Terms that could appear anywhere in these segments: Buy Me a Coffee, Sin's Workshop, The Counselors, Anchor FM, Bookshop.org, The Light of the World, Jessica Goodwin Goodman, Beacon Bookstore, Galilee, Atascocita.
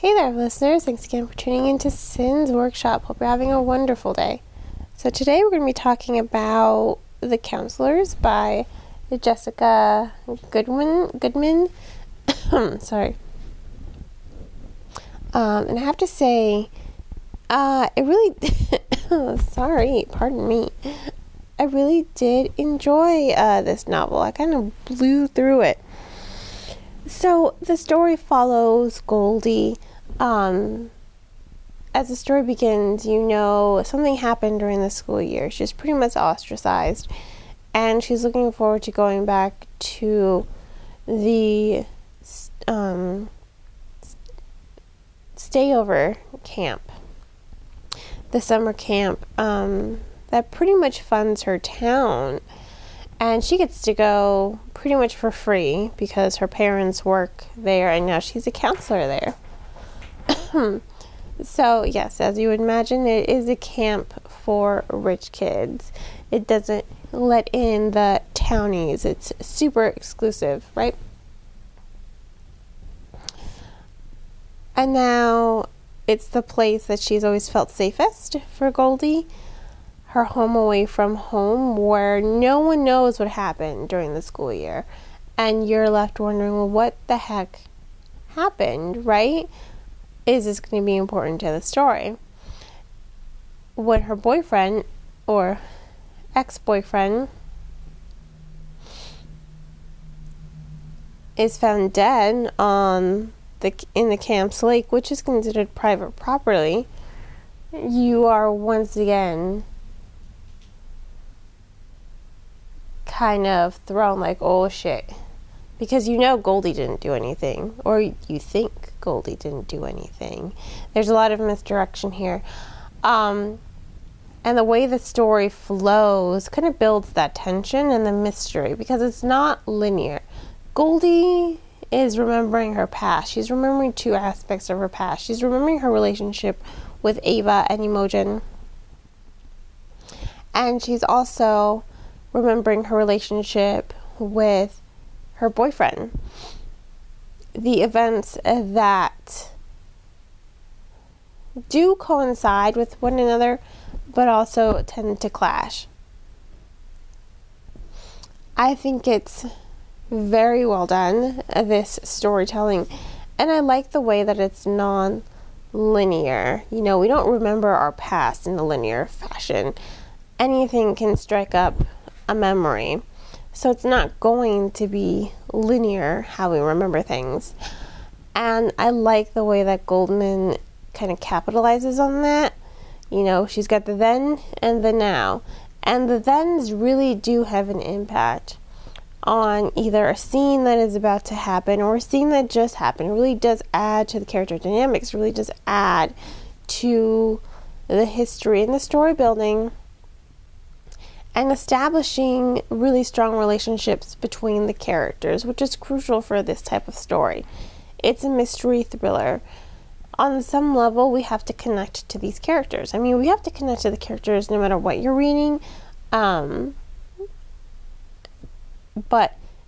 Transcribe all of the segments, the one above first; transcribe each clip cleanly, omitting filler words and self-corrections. Hey there, listeners. Thanks again for tuning in to Sin's Workshop. Hope you're having a wonderful day. So today we're going to be talking about The Counselors by Jessica Goodman. Sorry. And I have to say, it really, I really did enjoy this novel. I kind of blew through it. So the story follows Goldie. As the story begins, you know something happened during the school year. She's pretty much ostracized, and she's looking forward to going back to the stayover camp, the summer camp that pretty much funds her town, and she gets to go pretty much for free because her parents work there, and now she's a counselor there. So, yes, as you would imagine, it is a camp for rich kids. It doesn't let in the townies. It's super exclusive, right? And now it's the place that she's always felt safest for Goldie, her home away from home, where no one knows what happened during the school year. And you're left wondering, well, what the heck happened, right? Is this going to be important to the story? When her boyfriend, or ex-boyfriend, is found dead in the camp's lake, which is considered private property, you are once again kind of thrown like, oh shit. Because you know Goldie didn't do anything, or you think Goldie didn't do anything. There's a lot of misdirection here. And the way the story flows kind of builds that tension and the mystery, because it's not linear. Goldie is remembering her past. She's remembering two aspects of her past. She's remembering her relationship with Ava and Imogen. And she's also remembering her relationship with her boyfriend, the events that do coincide with one another, but also tend to clash. I think it's very well done, this storytelling, and I like the way that it's non-linear. You know, we don't remember our past in a linear fashion. Anything can strike up a memory. So it's not going to be linear how we remember things. And I like the way that Goldman kind of capitalizes on that. You know, she's got the then and the now. And the thens really do have an impact on either a scene that is about to happen or a scene that just happened. It really does add to the character dynamics. It really does add to the history and the story building, and establishing really strong relationships between the characters, which is crucial for this type of story. It's a mystery thriller. On some level, we have to connect to these characters. I mean, we have to connect to the characters no matter what you're reading. But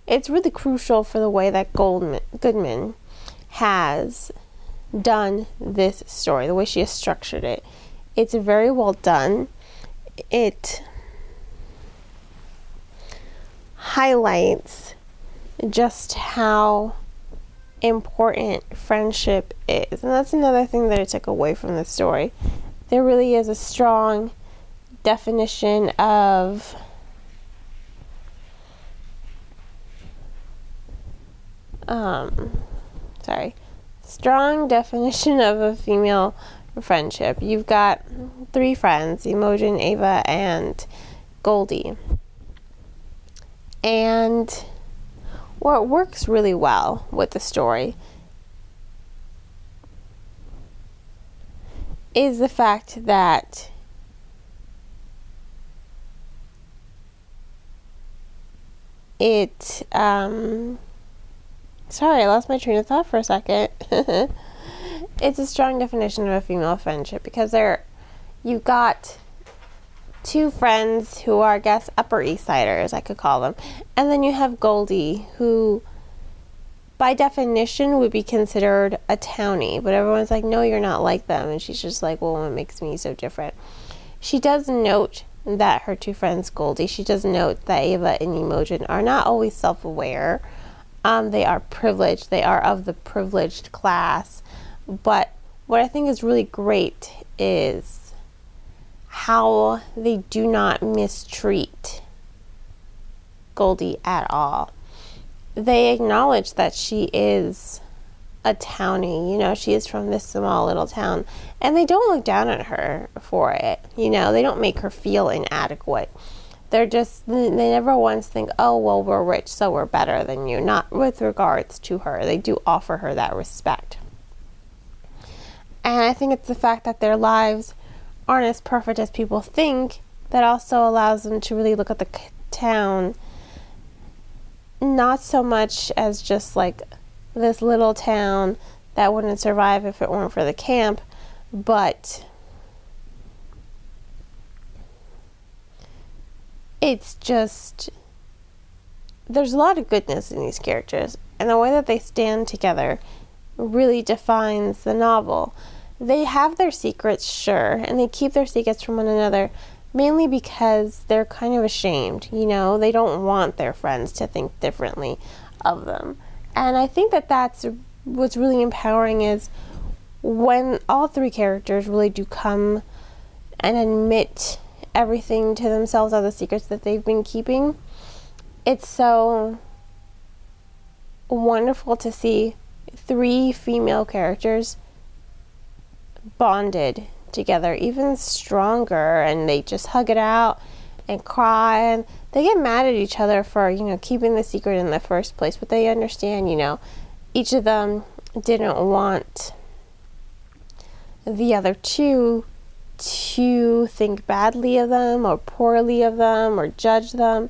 it's really crucial for the way that Goodman has done this story, the way she has structured it. It's very well done. It highlights just how important friendship is. And that's another thing that I took away from the story. There really is a strong definition of a female friendship. You've got three friends, Imogen, Ava, and Goldie. And what works really well with the story is the fact that it, sorry, I lost my train of thought for a second. It's a strong definition of a female friendship because you've got two friends who are, I guess, Upper East Siders, I could call them. And then you have Goldie, who by definition would be considered a townie, but everyone's like, no, you're not like them. And she's just like, well, what makes me so different? She does note that her two friends, she does note that Ava and Imogen are not always self-aware. They are privileged. They are of the privileged class. But what I think is really great is how they do not mistreat Goldie at all. They acknowledge that she is a townie, you know, she is from this small little town, and they don't look down at her for it, you know, they don't make her feel inadequate. They're just, they never once think, oh, well, we're rich, so we're better than you, not with regards to her. They do offer her that respect. And I think it's the fact that their lives aren't as perfect as people think that also allows them to really look at the town not so much as just like this little town that wouldn't survive if it weren't for the camp, but it's just, there's a lot of goodness in these characters, and the way that they stand together really defines the novel. They have their secrets, sure, and they keep their secrets from one another, mainly because they're kind of ashamed, you know? They don't want their friends to think differently of them. And I think that that's what's really empowering is when all three characters really do come and admit everything to themselves, all the secrets that they've been keeping. It's so wonderful to see three female characters bonded together even stronger, and they just hug it out and cry, and they get mad at each other for, you know, keeping the secret in the first place, but they understand, you know, each of them didn't want the other two to think badly of them or poorly of them or judge them.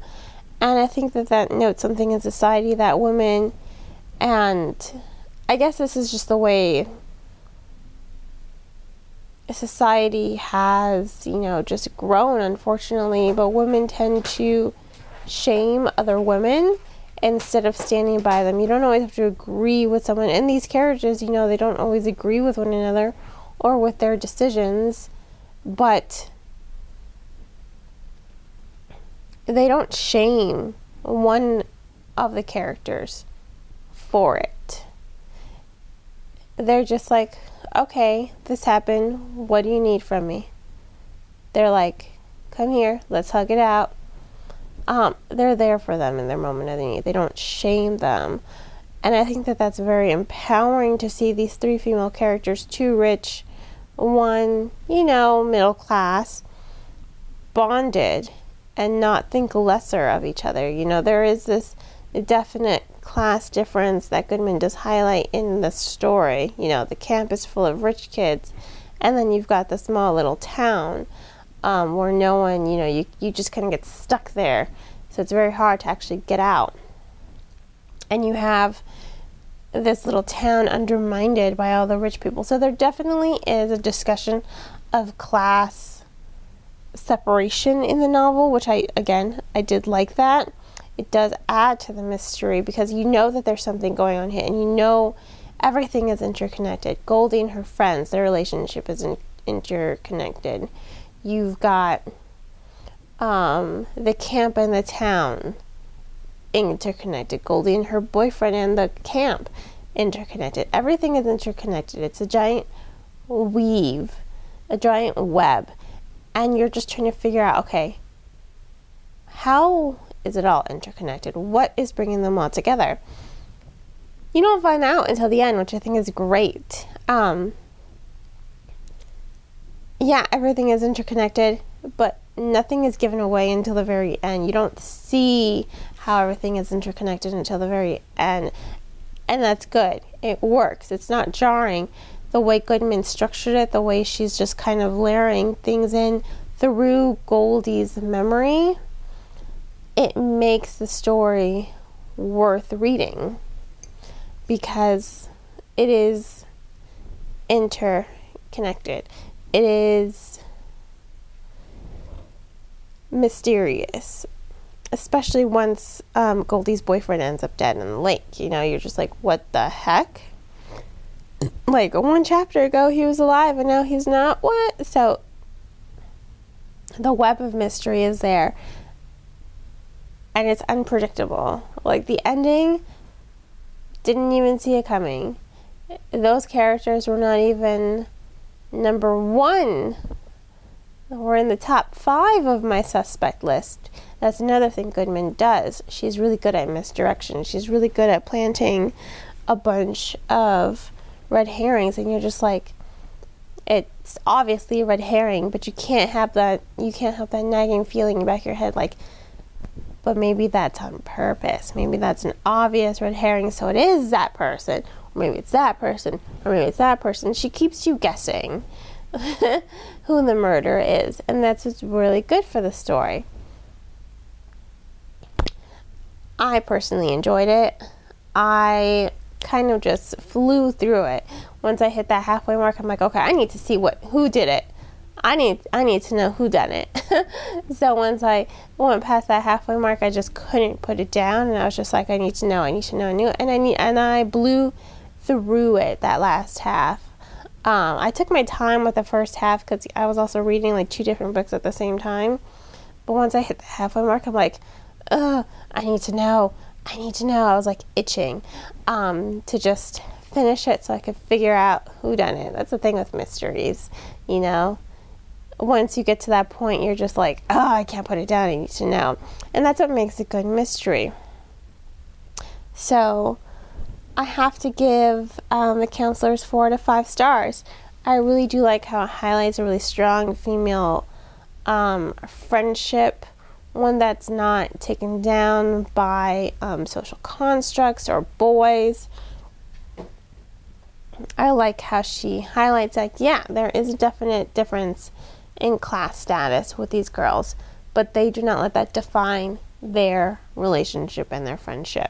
And I think that that notes something in society that women, and I guess this is just the way society has, you know, just grown, unfortunately, but women tend to shame other women instead of standing by them. You don't always have to agree with someone. In these characters, you know, they don't always agree with one another or with their decisions, but they don't shame one of the characters for it. They're just like, okay, this happened, what do you need from me? They're like, come here, let's hug it out. They're there for them in their moment of need. They don't shame them. And I think that that's very empowering to see these three female characters, two rich, one, you know, middle class, bonded and not think lesser of each other. You know, there is this definite class difference that Goodman does highlight in the story. You know, the camp is full of rich kids, and then you've got the small little town where no one, you know, you just kind of get stuck there, so it's very hard to actually get out. And you have this little town undermined by all the rich people, so there definitely is a discussion of class separation in the novel, which I did like that. It does add to the mystery because you know that there's something going on here, and you know everything is interconnected. Goldie and her friends, their relationship is interconnected. You've got the camp and the town interconnected. Goldie and her boyfriend and the camp interconnected. Everything is interconnected. It's a giant weave, a giant web, and you're just trying to figure out, okay, how is it all interconnected? What is bringing them all together? You don't find out until the end, which I think is great. Yeah, everything is interconnected, but nothing is given away until the very end. You don't see how everything is interconnected until the very end, and that's good. It works. It's not jarring. The way Goodman structured it, the way she's just kind of layering things in through Goldie's memory, it makes the story worth reading because it is interconnected. It is mysterious. especially once Goldie's boyfriend ends up dead in the lake. You know, you're just like, what the heck? Like, one chapter ago, he was alive, and now he's not? What? So, the web of mystery is there. And it's unpredictable. Like, the ending, didn't even see it coming. Those characters were not even number one. We're in the top 5 of my suspect list. That's another thing Goodman does. She's really good at misdirection. She's really good at planting a bunch of red herrings, and you're just like, it's obviously a red herring, but you can't have that nagging feeling in the back of your head, like, but maybe that's on purpose. Maybe that's an obvious red herring, so it is that person. Or maybe it's that person. Or maybe it's that person. She keeps you guessing who the murderer is. And that's what's really good for the story. I personally enjoyed it. I kind of just flew through it. Once I hit that halfway mark, I'm like, okay, I need to see who did it. I need to know who done it. So once I went past that halfway mark, I just couldn't put it down, and I was just like, I need to know, and I blew through it that last half. I took my time with the first half because I was also reading like 2 different books at the same time. But once I hit the halfway mark, I'm like, I need to know. I was like itching to just finish it so I could figure out who done it. That's the thing with mysteries, you know. Once you get to that point, you're just like, oh, I can't put it down, I need to know. And that's what makes a good mystery. So I have to give The Counselors 4 to 5 stars. I really do like how it highlights a really strong female friendship, one that's not taken down by social constructs or boys. I like how she highlights, like, yeah, there is a definite difference in class status with these girls, but they do not let that define their relationship and their friendship.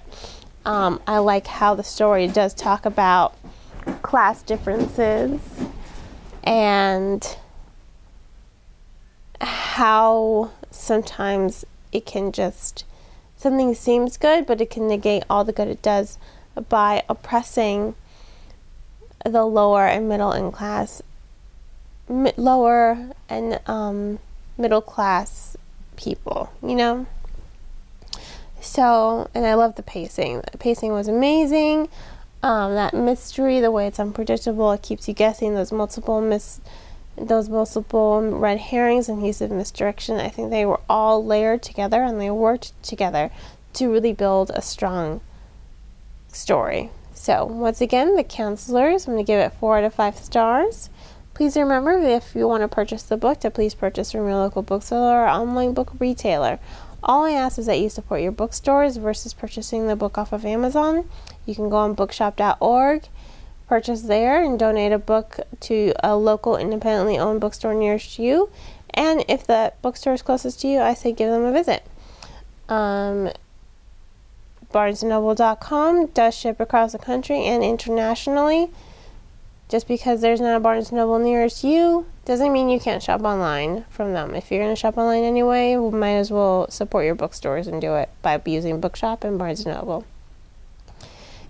I like how the story does talk about class differences and how sometimes it can just, something seems good, but it can negate all the good it does by oppressing the lower and middle class people, you know. So, and I love the pacing. The pacing was amazing. That mystery, the way it's unpredictable, it keeps you guessing. Those multiple red herrings and use of misdirection. I think they were all layered together, and they worked together to really build a strong story. So, once again, The Counselors, I'm going to give it 4 out of 5 stars. Please remember, if you want to purchase the book, to please purchase from your local bookseller or online book retailer. All I ask is that you support your bookstores versus purchasing the book off of Amazon. You can go on Bookshop.org, purchase there, and donate a book to a local independently owned bookstore nearest you. And if the bookstore is closest to you, I say give them a visit. BarnesandNoble.com does ship across the country and internationally. Just because there's not a Barnes & Noble nearest you doesn't mean you can't shop online from them. If you're going to shop online anyway, you might as well support your bookstores and do it by using Bookshop and Barnes & Noble.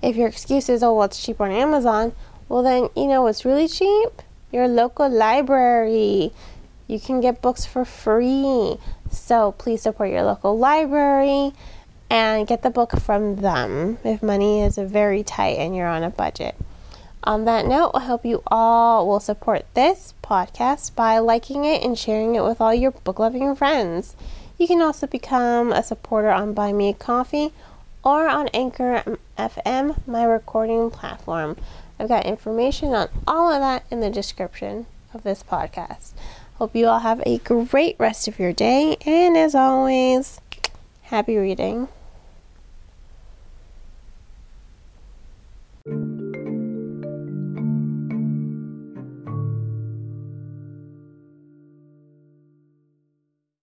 If your excuse is, oh, well, it's cheap on Amazon, well, then, you know what's really cheap? Your local library. You can get books for free. So please support your local library and get the book from them if money is very tight and you're on a budget. On that note, I hope you all will support this podcast by liking it and sharing it with all your book-loving friends. You can also become a supporter on Buy Me a Coffee or on Anchor FM, my recording platform. I've got information on all of that in the description of this podcast. Hope you all have a great rest of your day, and as always, happy reading.